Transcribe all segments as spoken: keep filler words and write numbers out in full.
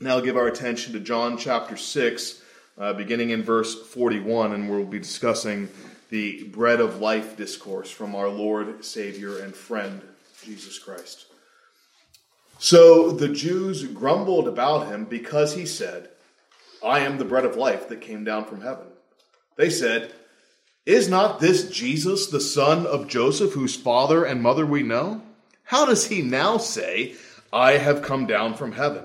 now give our attention to John chapter six, uh, beginning in verse forty-one, and we'll be discussing the bread of life discourse from our Lord, Savior, and friend, Jesus Christ. So the Jews grumbled about him because he said, I am the bread of life that came down from heaven. They said, Is not this Jesus, the son of Joseph, whose father and mother we know? How does he now say, I have come down from heaven?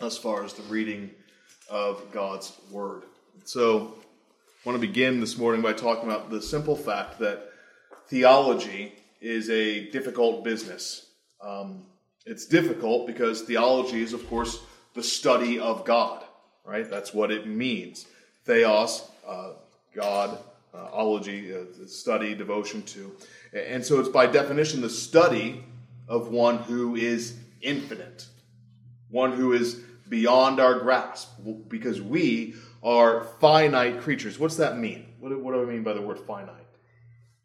As far as the reading of God's word. So, I want to begin this morning by talking about the simple fact that theology is a difficult business. Um, it's difficult because theology is, of course, the study of God, right? That's what it means. Theos, uh, God, uh, ology, uh, study, devotion to. And so it's by definition the study of one who is infinite, one who is beyond our grasp, because we are finite creatures. What's that mean? What, what do I mean by the word finite?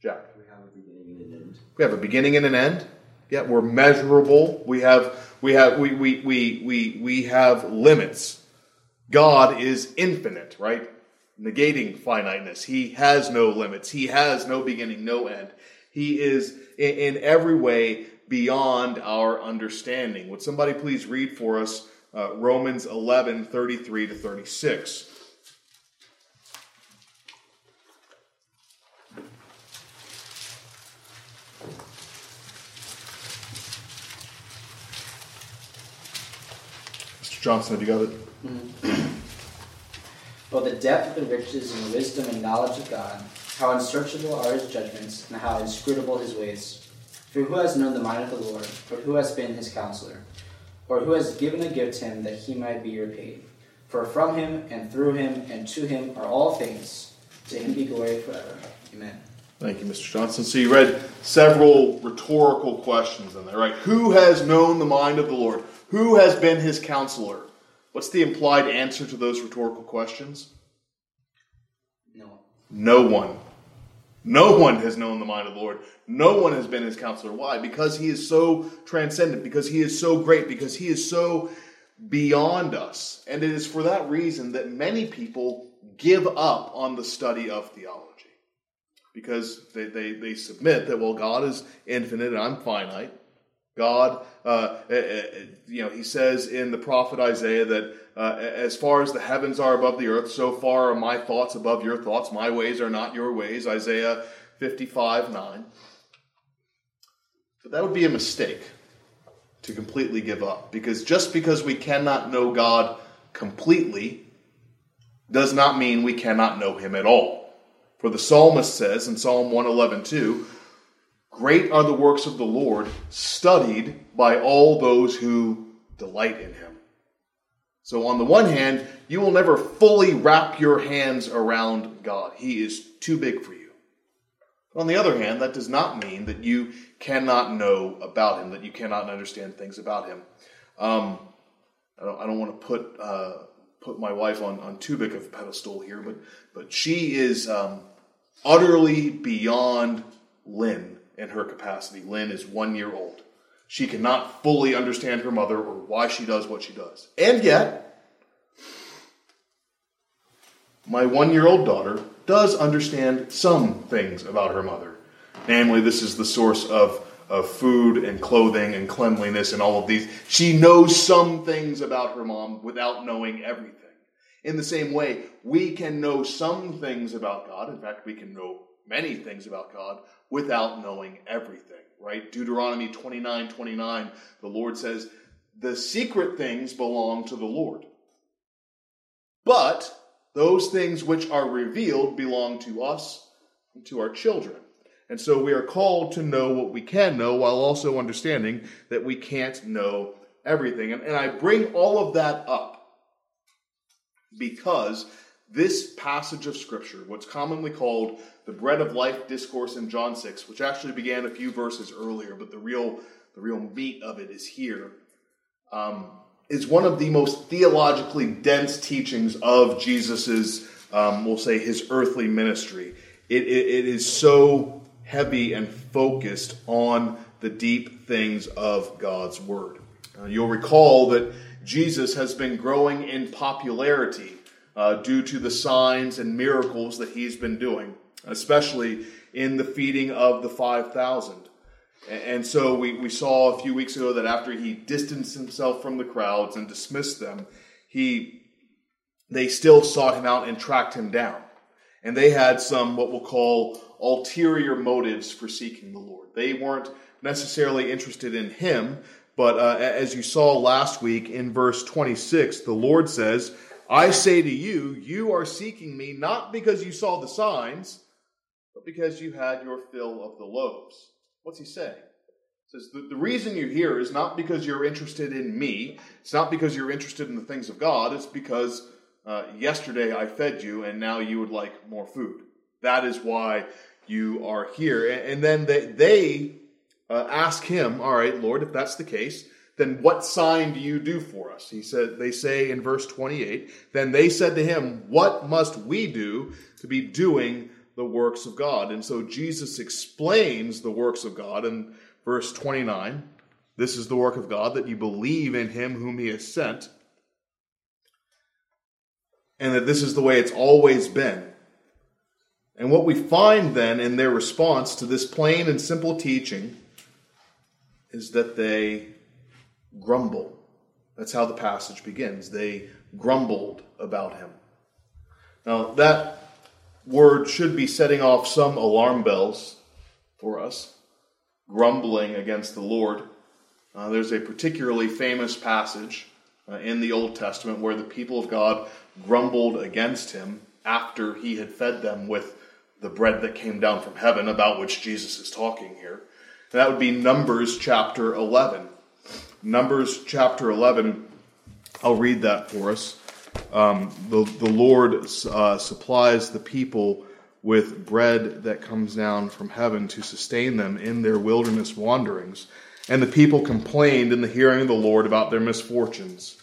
Jack? We have a beginning and an end. We have a beginning and an end. Yeah, we're measurable. We have we have we we we we we have limits. God is infinite, right? Negating finiteness. He has no limits. He has no beginning, no end. He is in, in every way beyond our understanding. Would somebody please read for us uh, Romans eleven thirty-three to thirty-six? Johnson, have you got it? Mm-hmm. Well, the depth and riches and wisdom and knowledge of God, how unsearchable are his judgments, and how inscrutable his ways. For who has known the mind of the Lord, or who has been his counselor? Or who has given a gift to him that he might be repaid? For from him, and through him, and to him are all things. To him be glory forever. Amen. Thank you, Mister Johnson. So you read several rhetorical questions in there, right? Who has known the mind of the Lord? Who has been his counselor? What's the implied answer to those rhetorical questions? No one. No one. No one has known the mind of the Lord. No one has been his counselor. Why? Because he is so transcendent, because he is so great, because he is so beyond us. And it is for that reason that many people give up on the study of theology. Because they, they, they submit that, well, God is infinite and I'm finite. God, uh, you know, he says in the prophet Isaiah that uh, as far as the heavens are above the earth, so far are my thoughts above your thoughts. My ways are not your ways. Isaiah fifty-five nine. But that would be a mistake to completely give up, because just because we cannot know God completely does not mean we cannot know him at all. For the psalmist says in Psalm one eleven two, great are the works of the Lord, studied by all those who delight in him. So on the one hand, you will never fully wrap your hands around God. He is too big for you. But on the other hand, that does not mean that you cannot know about him, that you cannot understand things about him. Um, I don't, I don't want to put uh, put my wife on, on too big of a pedestal here, but, but she is um, utterly beyond Lynn in her capacity. Lynn is one year old. She cannot fully understand her mother or why she does what she does. And yet, my one-year-old daughter does understand some things about her mother. Namely, this is the source of, of food and clothing and cleanliness and all of these. She knows some things about her mom without knowing everything. In the same way, we can know some things about God. In fact, we can know many things about God without knowing everything. Right? Deuteronomy twenty-nine twenty-nine, the Lord says, the secret things belong to the Lord, but those things which are revealed belong to us and to our children. And so we are called to know what we can know while also understanding that we can't know everything. And, and I bring all of that up because this passage of Scripture, what's commonly called the Bread of Life discourse in John six, which actually began a few verses earlier, but the real the real meat of it is here, um, is one of the most theologically dense teachings of Jesus's, um, we'll say, his earthly ministry. It, it, it is so heavy and focused on the deep things of God's Word. Uh, you'll recall that Jesus has been growing in popularity Uh, due to the signs and miracles that he's been doing, especially in the feeding of the five thousand. And so we, we saw a few weeks ago that after he distanced himself from the crowds and dismissed them, he they still sought him out and tracked him down. And they had some what we'll call ulterior motives for seeking the Lord. They weren't necessarily interested in him, but uh, as you saw last week in verse twenty-six, the Lord says, I say to you, you are seeking me not because you saw the signs, but because you had your fill of the loaves. What's he saying? He says, the, the reason you're here is not because you're interested in me. It's not because you're interested in the things of God. It's because uh, yesterday I fed you and now you would like more food. That is why you are here. And, and then they, they uh, ask him, all right, Lord, if that's the case, then what sign do you do for us? He said, they say in verse twenty-eight, then they said to him, what must we do to be doing the works of God? And so Jesus explains the works of God in verse twenty-nine. This is the work of God, that you believe in him whom he has sent. And that this is the way it's always been. And what we find then in their response to this plain and simple teaching is that they grumble. That's how the passage begins. They grumbled about him. Now, that word should be setting off some alarm bells for us. Grumbling against the Lord. Uh, there's a particularly famous passage uh, in the Old Testament where the people of God grumbled against him after he had fed them with the bread that came down from heaven, about which Jesus is talking here. And that would be Numbers chapter eleven. Numbers chapter eleven, I'll read that for us. Um, the, the Lord uh, supplies the people with bread that comes down from heaven to sustain them in their wilderness wanderings. And the people complained in the hearing of the Lord about their misfortunes.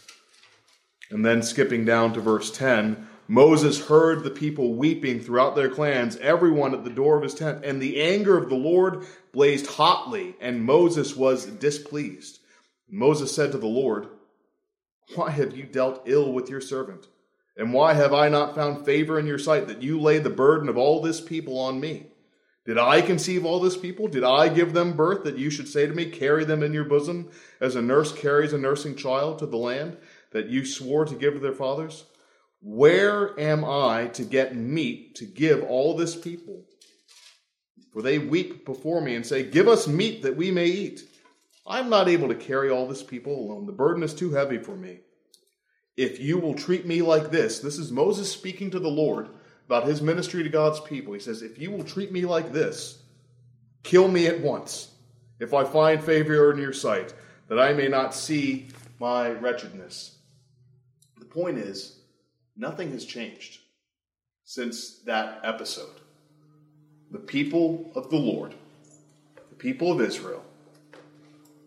And then skipping down to verse ten, Moses heard the people weeping throughout their clans, everyone at the door of his tent. And the anger of the Lord blazed hotly, and Moses was displeased. Moses said to the Lord, why have you dealt ill with your servant? And why have I not found favor in your sight that you lay the burden of all this people on me? Did I conceive all this people? Did I give them birth that you should say to me, carry them in your bosom as a nurse carries a nursing child to the land that you swore to give to their fathers? Where am I to get meat to give all this people? For they weep before me and say, give us meat that we may eat. I'm not able to carry all this people alone. The burden is too heavy for me. if you will treat me like this, this is Moses speaking to the Lord about his ministry to God's people. He says, if you will treat me like this, kill me at once, if I find favor in your sight, that I may not see my wretchedness. The point is, nothing has changed since that episode. The people of the Lord, the people of Israel,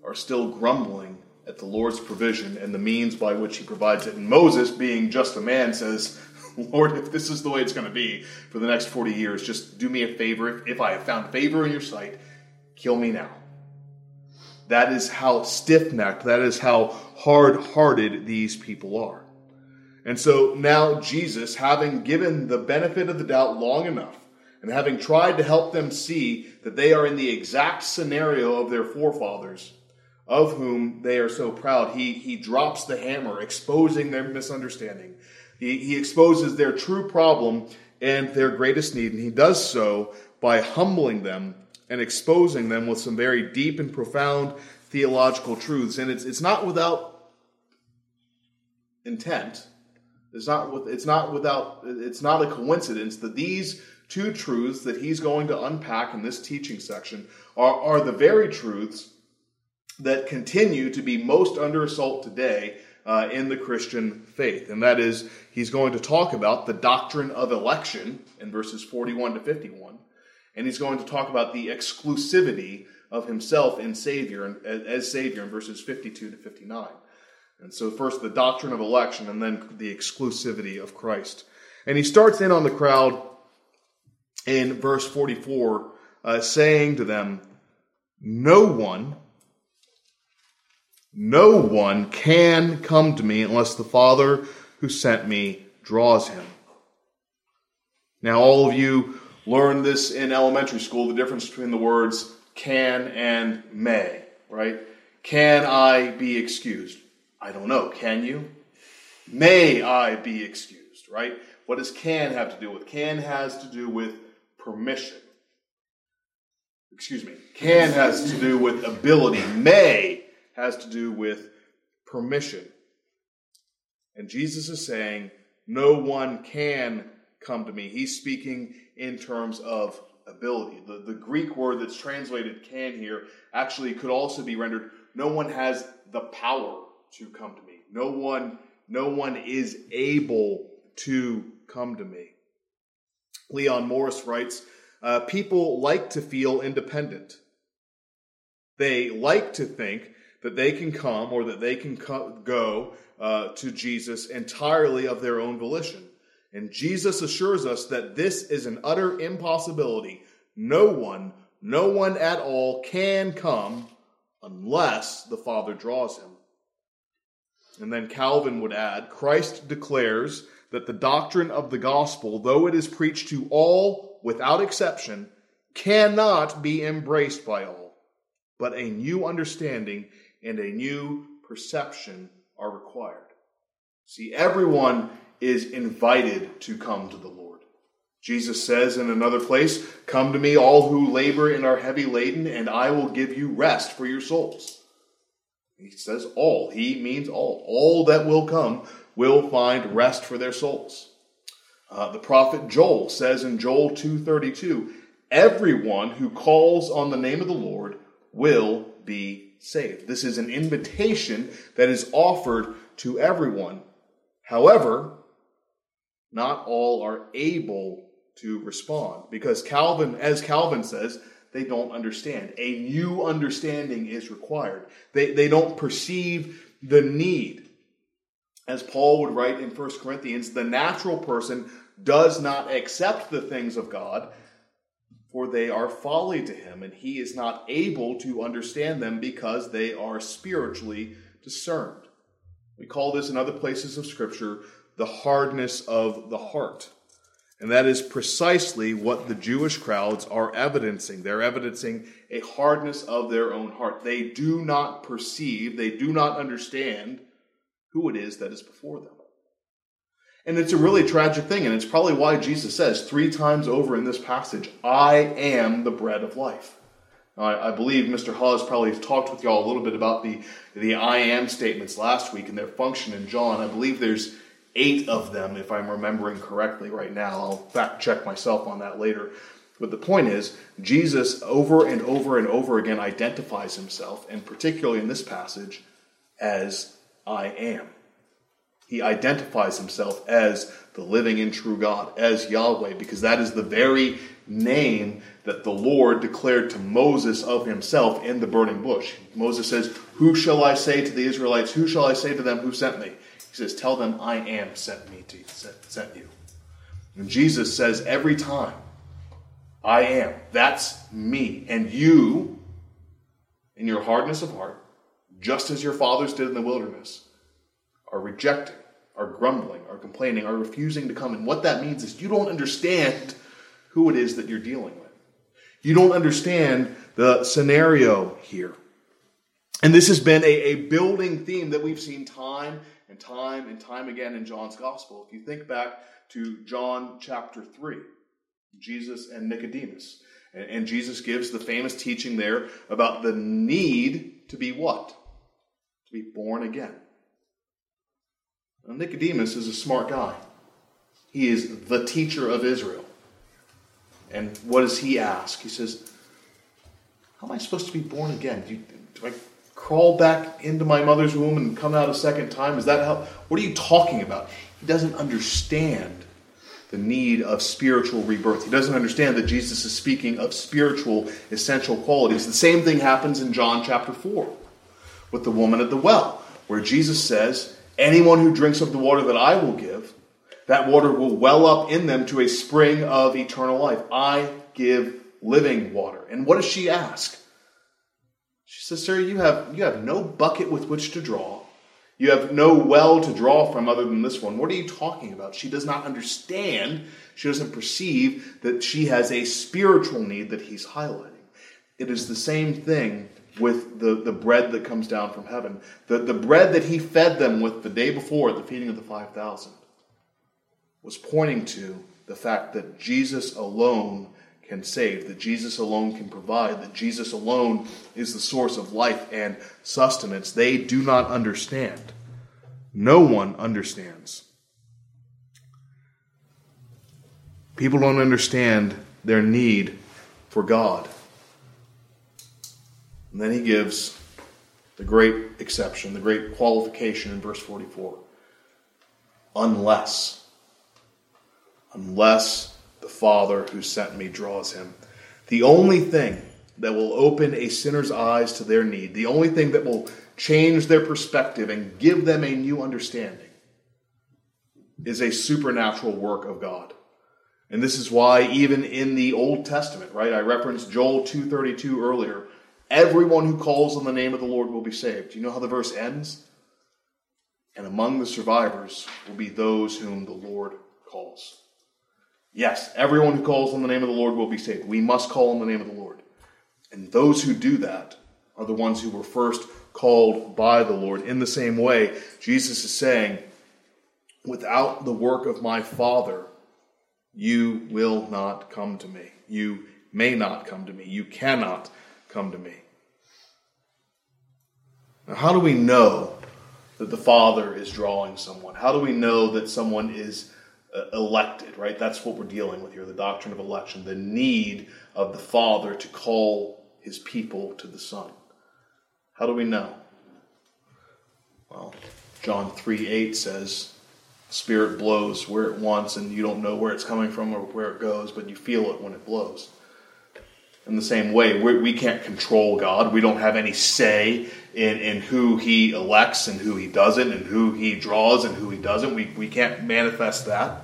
are still grumbling at the Lord's provision and the means by which he provides it. And Moses, being just a man, says, Lord, if this is the way it's going to be for the next forty years, just do me a favor. If I have found favor in your sight, kill me now. That is how stiff-necked, that is how hard-hearted these people are. And so now Jesus, having given the benefit of the doubt long enough, and having tried to help them see that they are in the exact scenario of their forefathers, of whom they are so proud, he, he drops the hammer, exposing their misunderstanding. He, he exposes their true problem and their greatest need, and he does so by humbling them and exposing them with some very deep and profound theological truths. And it's it's not without intent. It's not with, it's not without it's not a coincidence that these two truths that he's going to unpack in this teaching section are, are the very truths that continue to be most under assault today uh, in the Christian faith. And that is, he's going to talk about the doctrine of election in verses forty-one to fifty-one, and he's going to talk about the exclusivity of himself in Savior as Savior in verses fifty-two to fifty-nine. And so first the doctrine of election, and then the exclusivity of Christ. And he starts in on the crowd in verse forty-four, uh, saying to them, no one, no one can come to me unless the Father who sent me draws him. Now, all of you learned this in elementary school, the difference between the words can and may, right? Can I be excused? I don't know. Can you? May I be excused, right? What does can have to do with? Can has to do with permission. Excuse me. Can has to do with ability. May has to do with permission. And Jesus is saying, no one can come to me. He's speaking in terms of ability. The, the Greek word that's translated can here actually could also be rendered, no one has the power to come to me. No one, no one is able to come to me. Leon Morris writes, uh, people like to feel independent. They like to think that they can come or that they can co- go uh, to Jesus entirely of their own volition. And Jesus assures us that this is an utter impossibility. No one, no one at all can come unless the Father draws him. And then Calvin would add, Christ declares that the doctrine of the gospel, though it is preached to all without exception, cannot be embraced by all, but a new understanding and a new perception are required. See, everyone is invited to come to the Lord. Jesus says in another place, come to me, all who labor and are heavy laden, and I will give you rest for your souls. He says all. He means all. All that will come will find rest for their souls. Uh, the prophet Joel says in Joel two thirty-two, everyone who calls on the name of the Lord will be saved. This is an invitation that is offered to everyone. However, not all are able to respond because Calvin, as Calvin says, they don't understand. A new understanding is required. They, they don't perceive the need. As Paul would write in First Corinthians, the natural person does not accept the things of God, for they are folly to him, and he is not able to understand them because they are spiritually discerned. We call this in other places of Scripture the hardness of the heart. And that is precisely what the Jewish crowds are evidencing. They're evidencing a hardness of their own heart. They do not perceive, they do not understand who it is that is before them. And it's a really tragic thing, and it's probably why Jesus says three times over in this passage, I am the bread of life. I believe Mister Haas probably talked with y'all a little bit about the, the I am statements last week and their function in John. I believe there's eight of them, if I'm remembering correctly right now. I'll fact check myself on that later. But the point is, Jesus over and over and over again identifies himself, and particularly in this passage, as I am. He identifies himself as the living and true God, as Yahweh, because that is the very name that the Lord declared to Moses of himself in the burning bush. Moses says, "Who shall I say to the Israelites? Who shall I say to them who sent me?" He says, "Tell them I am sent me to sent you." And Jesus says every time, "I am." That's me. And you, in your hardness of heart, just as your fathers did in the wilderness, are rejecting, are grumbling, are complaining, are refusing to come. And what that means is you don't understand who it is that you're dealing with. You don't understand the scenario here. And this has been a, a building theme that we've seen time and time and time again in John's gospel. If you think back to John chapter three, Jesus and Nicodemus. And, and Jesus gives the famous teaching there about the need to be what? To be born again. Now, Nicodemus is a smart guy. He is the teacher of Israel. And what does he ask? He says, how am I supposed to be born again? Do, you, do I crawl back into my mother's womb and come out a second time? Is that how? What are you talking about? He doesn't understand the need of spiritual rebirth. He doesn't understand that Jesus is speaking of spiritual essential qualities. The same thing happens in John chapter four with the woman at the well, where Jesus says, anyone who drinks of the water that I will give, that water will well up in them to a spring of eternal life. I give living water. And what does she ask? She says, sir, you have, you have no bucket with which to draw. You have no well to draw from other than this one. What are you talking about? She does not understand. She doesn't perceive that she has a spiritual need that he's highlighting. It is the same thing with the, the bread that comes down from heaven. The, the bread that he fed them with the day before at the feeding of the five thousand was pointing to the fact that Jesus alone can save, that Jesus alone can provide, that Jesus alone is the source of life and sustenance. They do not understand. No one understands. People don't understand their need for God. And then he gives the great exception, the great qualification in verse forty-four. Unless, unless the Father who sent me draws him. The only thing that will open a sinner's eyes to their need, the only thing that will change their perspective and give them a new understanding, is a supernatural work of God. And this is why even in the Old Testament, right? I referenced Joel two thirty-two earlier. Everyone who calls on the name of the Lord will be saved. Do you know how the verse ends? And among the survivors will be those whom the Lord calls. Yes, everyone who calls on the name of the Lord will be saved. We must call on the name of the Lord. And those who do that are the ones who were first called by the Lord. In the same way, Jesus is saying, without the work of my Father, you will not come to me. You may not come to me. You cannot come to me. Now, how do we know that the Father is drawing someone? How do we know that someone is uh, elected, right? That's what we're dealing with here, the doctrine of election, the need of the Father to call his people to the Son. How do we know? Well, John three eight says, the Spirit blows where it wants, and you don't know where it's coming from or where it goes, but you feel it when it blows. In the same way, we're, we can't control God. We don't have any say in, in who he elects and who he doesn't and who he draws and who he doesn't. We, we can't manifest that.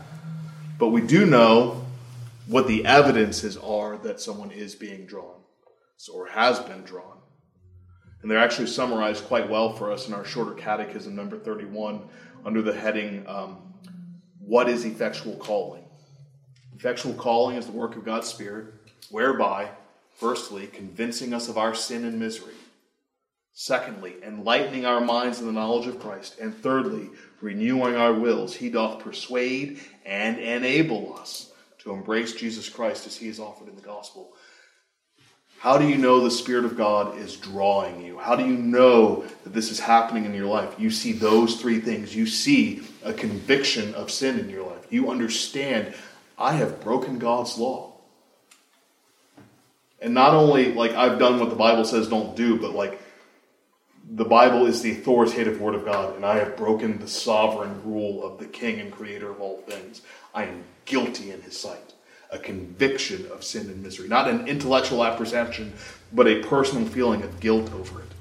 But we do know what the evidences are that someone is being drawn or has been drawn. And they're actually summarized quite well for us in our shorter catechism, number thirty-one, under the heading, um, What is Effectual Calling? Effectual calling is the work of God's Spirit, whereby, firstly, convincing us of our sin and misery. Secondly, enlightening our minds in the knowledge of Christ. And thirdly, renewing our wills. He doth persuade and enable us to embrace Jesus Christ as he is offered in the gospel. How do you know the Spirit of God is drawing you? How do you know that this is happening in your life? You see those three things. You see a conviction of sin in your life. You understand, I have broken God's law. And not only, like, I've done what the Bible says don't do, but, like, the Bible is the authoritative Word of God, and I have broken the sovereign rule of the King and Creator of all things. I am guilty in His sight. A conviction of sin and misery. Not an intellectual apprehension, but a personal feeling of guilt over it.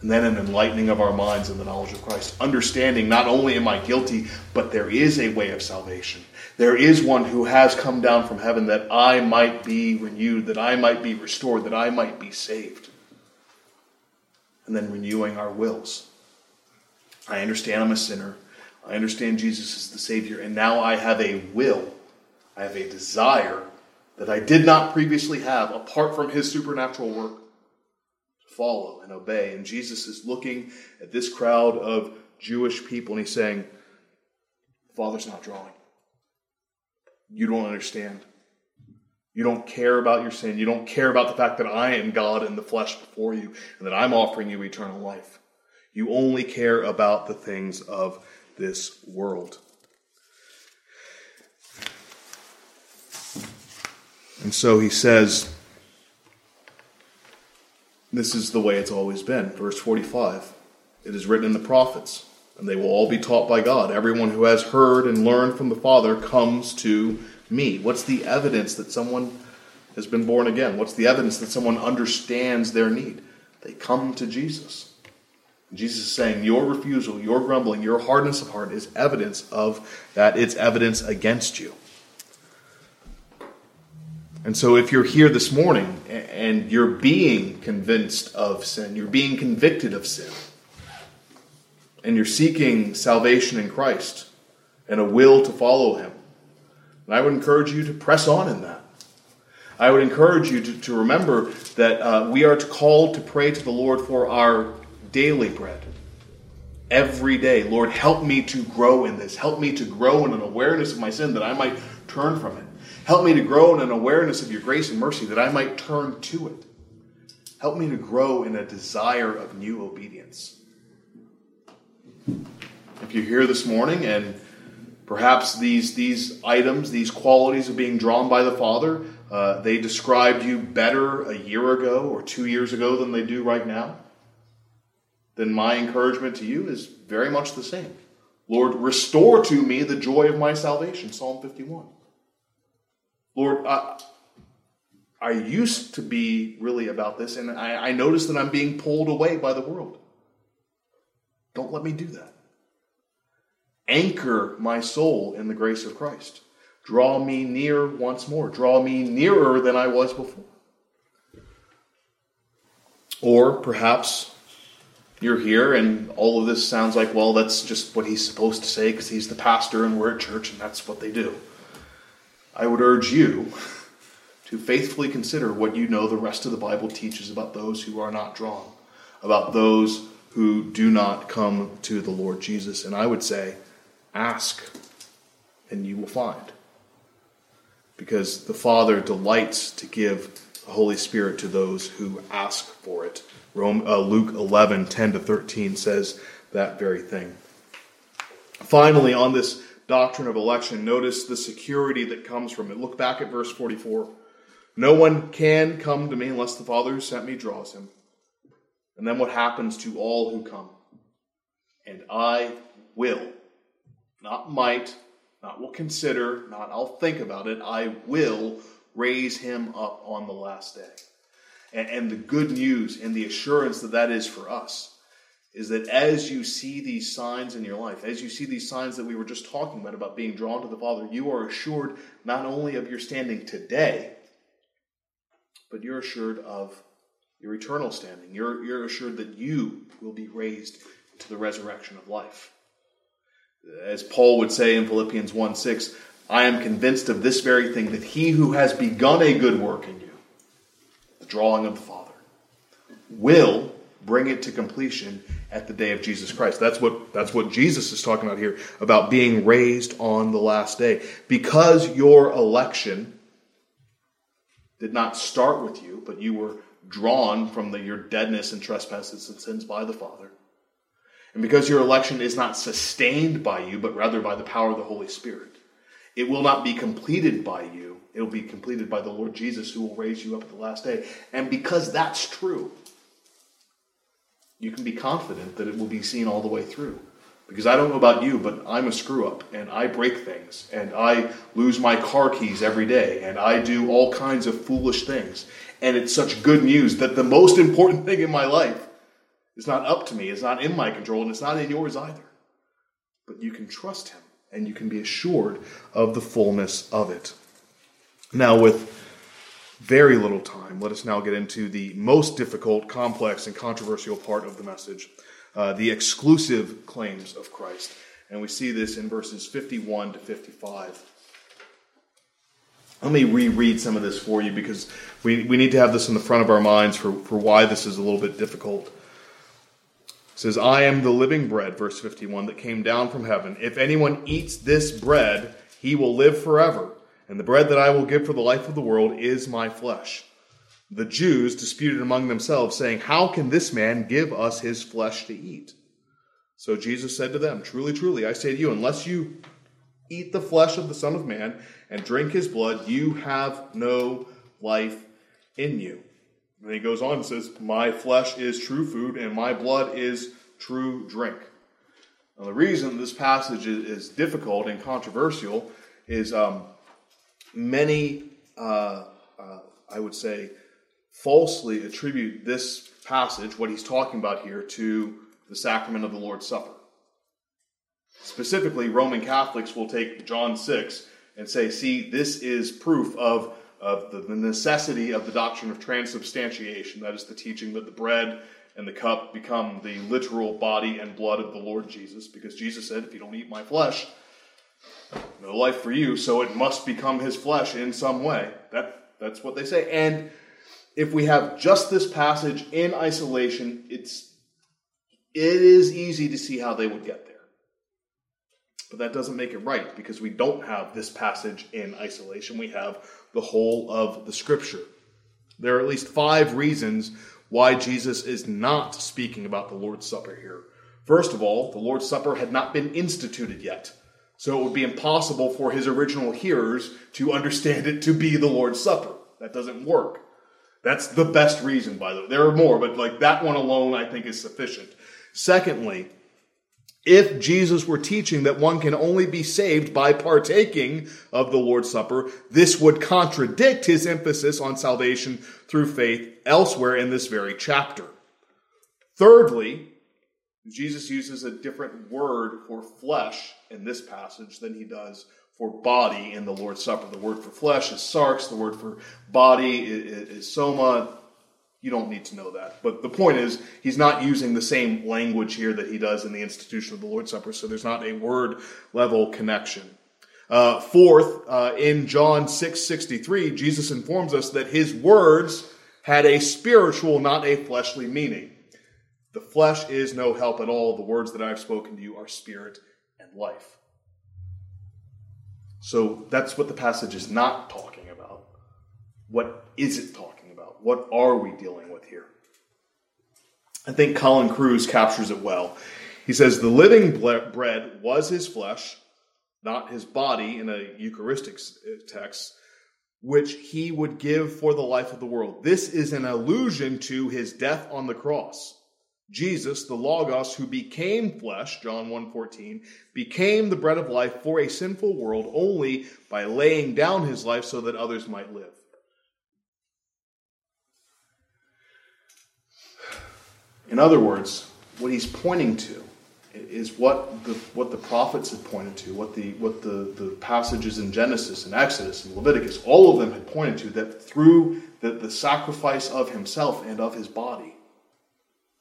And then an enlightening of our minds in the knowledge of Christ. Understanding not only am I guilty, but there is a way of salvation. There is one who has come down from heaven that I might be renewed, that I might be restored, that I might be saved. And then renewing our wills. I understand I'm a sinner. I understand Jesus is the Savior, and now I have a will, I have a desire that I did not previously have, apart from His supernatural work, to follow and obey. And Jesus is looking at this crowd of Jewish people, and He's saying, the Father's not drawing. You don't understand. You don't care about your sin. You don't care about the fact that I am God in the flesh before you, and that I'm offering you eternal life. You only care about the things of this world. And so He says, this is the way it's always been. Verse forty-five, it is written in the prophets, and they will all be taught by God. Everyone who has heard and learned from the Father comes to me. What's the evidence that someone has been born again? What's the evidence that someone understands their need? They come to Jesus. Jesus is saying, your refusal, your grumbling, your hardness of heart is evidence of that. It's evidence against you. And so if you're here this morning and you're being convinced of sin, you're being convicted of sin, and you're seeking salvation in Christ and a will to follow Him, and I would encourage you to press on in that. I would encourage you to, to remember that uh, we are called to pray to the Lord for our daily bread. Every day, Lord, help me to grow in this. Help me to grow in an awareness of my sin that I might turn from it. Help me to grow in an awareness of your grace and mercy that I might turn to it. Help me to grow in a desire of new obedience. If you're here this morning and perhaps these, these items, these qualities of being drawn by the Father, uh, they described you better a year ago or two years ago than they do right now, then my encouragement to you is very much the same. Lord, restore to me the joy of my salvation, Psalm fifty-one. Lord, I, I used to be really about this, and I, I notice that I'm being pulled away by the world. Don't let me do that. Anchor my soul in the grace of Christ. Draw me near once more. Draw me nearer than I was before. Or perhaps you're here and all of this sounds like, well, that's just what he's supposed to say because he's the pastor and we're at church and that's what they do. I would urge you to faithfully consider what you know the rest of the Bible teaches about those who are not drawn, about those who do not come to the Lord Jesus. And I would say, ask and you will find. Because the Father delights to give the Holy Spirit to those who ask for it. Rome, uh, Luke eleven, ten to thirteen says that very thing. Finally, on this doctrine of election, notice the security that comes from it. Look back at verse forty-four. No one can come to me unless the Father who sent me draws him. And then what happens to all who come? And I will, not might, not will consider, not I'll think about it, I will raise him up on the last day. And the good news and the assurance that that is for us is that as you see these signs in your life, as you see these signs that we were just talking about, about being drawn to the Father, you are assured not only of your standing today, but you're assured of your eternal standing. You're, you're assured that you will be raised to the resurrection of life. As Paul would say in Philippians one six, I am convinced of this very thing, that he who has begun a good work in you, drawing of the Father, will bring it to completion at the day of Jesus Christ. That's what, that's what Jesus is talking about here, about being raised on the last day. Because your election did not start with you, but you were drawn from the, your deadness and trespasses and sins by the Father. And because your election is not sustained by you, but rather by the power of the Holy Spirit, it will not be completed by you. It will be completed by the Lord Jesus, who will raise you up at the last day. And because that's true, you can be confident that it will be seen all the way through. Because I don't know about you, but I'm a screw-up, and I break things, and I lose my car keys every day, and I do all kinds of foolish things. And it's such good news that the most important thing in my life is not up to me, it's not in my control, and it's not in yours either. But you can trust him, and you can be assured of the fullness of it. Now, with very little time, let us now get into the most difficult, complex, and controversial part of the message, uh, the exclusive claims of Christ. And we see this in verses fifty-one to fifty-five. Let me reread some of this for you, because we, we need to have this in the front of our minds for, for why this is a little bit difficult. It says, I am the living bread, verse fifty-one, that came down from heaven. If anyone eats this bread, he will live forever. And the bread that I will give for the life of the world is my flesh. The Jews disputed among themselves, saying, how can this man give us his flesh to eat? So Jesus said to them, truly, truly, I say to you, unless you eat the flesh of the Son of Man and drink his blood, you have no life in you. And he goes on and says, my flesh is true food, and my blood is true drink. Now, the reason this passage is, is difficult and controversial is um, many, uh, uh, I would say, falsely attribute this passage, what he's talking about here, to the sacrament of the Lord's Supper. Specifically, Roman Catholics will take John six and say, see, this is proof of of the necessity of the doctrine of transubstantiation, that is the teaching that the bread and the cup become the literal body and blood of the Lord Jesus, because Jesus said, if you don't eat my flesh, no life for you, so it must become his flesh in some way. That, that's what they say. And if we have just this passage in isolation, it's, it is easy to see how they would get there. But that doesn't make it right, because we don't have this passage in isolation. We have the whole of the Scripture. There are at least five reasons why Jesus is not speaking about the Lord's Supper here. First of all, the Lord's Supper had not been instituted yet, so it would be impossible for his original hearers to understand it to be the Lord's Supper. That doesn't work. That's the best reason, by the way. There are more, but like that one alone, I think, is sufficient. Secondly, if Jesus were teaching that one can only be saved by partaking of the Lord's Supper, this would contradict his emphasis on salvation through faith elsewhere in this very chapter. Thirdly, Jesus uses a different word for flesh in this passage than he does for body in the Lord's Supper. The word for flesh is sarx, the word for body is soma. You don't need to know that. But the point is, he's not using the same language here that he does in the institution of the Lord's Supper, so there's not a word-level connection. Uh, fourth, uh, in John six sixty-three, Jesus informs us that his words had a spiritual, not a fleshly meaning. The flesh is no help at all. The words that I've spoken to you are spirit and life. So that's what the passage is not talking about. What is it talking about? What are we dealing with here? I think Colin Cruz captures it well. He says, the living bread was his flesh, not his body, in a Eucharistic text, which he would give for the life of the world. This is an allusion to his death on the cross. Jesus, the Logos, who became flesh, John one fourteen, became the bread of life for a sinful world only by laying down his life so that others might live. In other words, what he's pointing to is what the what the prophets had pointed to, what the what the, the passages in Genesis and Exodus and Leviticus, all of them had pointed to, that through the, the sacrifice of himself and of his body,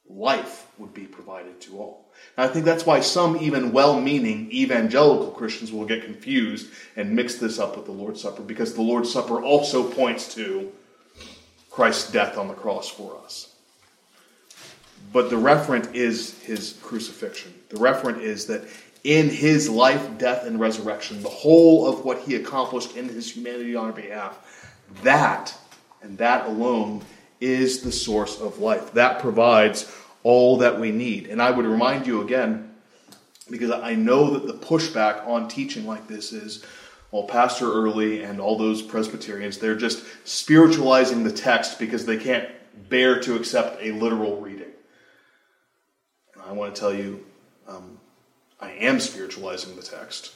life would be provided to all. And I think that's why some even well-meaning evangelical Christians will get confused and mix this up with the Lord's Supper, because the Lord's Supper also points to Christ's death on the cross for us. But the referent is his crucifixion. The referent is that in his life, death, and resurrection, the whole of what he accomplished in his humanity on our behalf, that And that alone is the source of life. That provides all that we need. And I would remind you again, because I know that the pushback on teaching like this is, well, Pastor Early and all those Presbyterians, they're just spiritualizing the text because they can't bear to accept a literal reading. And I want to tell you, um, I am spiritualizing the text,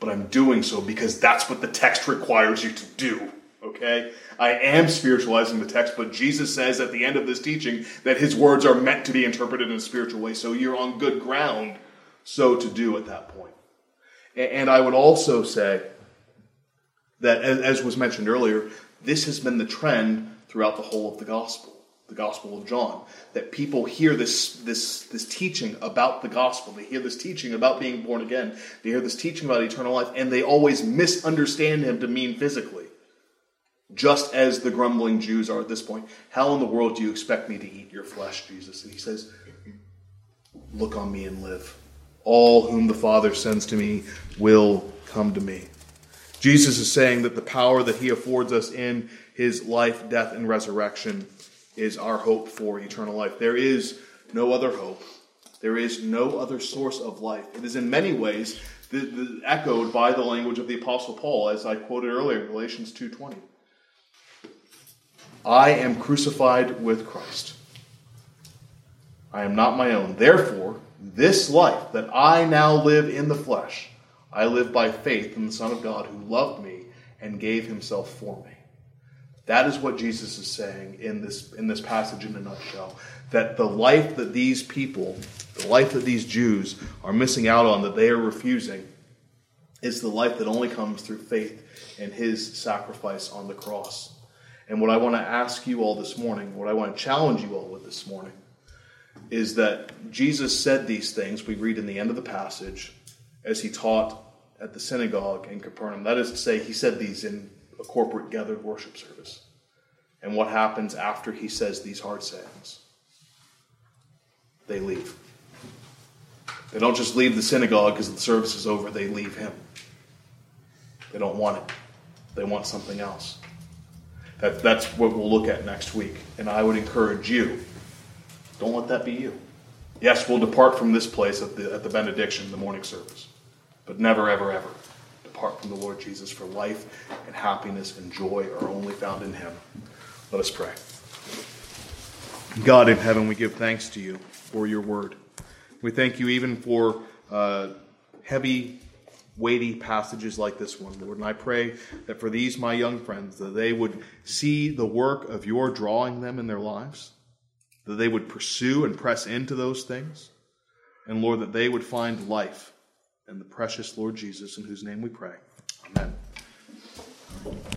but I'm doing so because that's what the text requires you to do. Okay? I am spiritualizing the text, but Jesus says at the end of this teaching that his words are meant to be interpreted in a spiritual way, so you're on good ground so to do at that point. And I would also say that, as was mentioned earlier, this has been the trend throughout the whole of the gospel, the Gospel of John, that people hear this this this teaching about the gospel. They hear this teaching about being born again. They hear this teaching about eternal life, and they always misunderstand him to mean physically. Just as the grumbling Jews are at this point. How in the world do you expect me to eat your flesh, Jesus? And he says, look on me and live. All whom the Father sends to me will come to me. Jesus is saying that the power that he affords us in his life, death, and resurrection is our hope for eternal life. There is no other hope. There is no other source of life. It is in many ways the, the, echoed by the language of the Apostle Paul, as I quoted earlier, Galatians two twenty. I am crucified with Christ. I am not my own. Therefore, this life that I now live in the flesh, I live by faith in the Son of God who loved me and gave himself for me. That is what Jesus is saying in this, in this passage in a nutshell. That the life that these people, the life that these Jews are missing out on, that they are refusing, is the life that only comes through faith in his sacrifice on the cross. And what I want to ask you all this morning, what I want to challenge you all with this morning, is that Jesus said these things, we read in the end of the passage, as he taught at the synagogue in Capernaum. That is to say, he said these in a corporate gathered worship service. And what happens after he says these hard sayings? They leave. They don't just leave the synagogue because the service is over. They leave him. They don't want it. They want something else. That, that's what we'll look at next week. And I would encourage you, don't let that be you. Yes, we'll depart from this place at the, at the benediction, the morning service. But never, ever, ever depart from the Lord Jesus, for life and happiness and joy are only found in him. Let us pray. God in heaven, we give thanks to you for your word. We thank you even for uh, heavy, weighty passages like this one, Lord. And I pray that for these, my young friends, that they would see the work of your drawing them in their lives, that they would pursue and press into those things, and Lord, that they would find life in the precious Lord Jesus, in whose name we pray. Amen.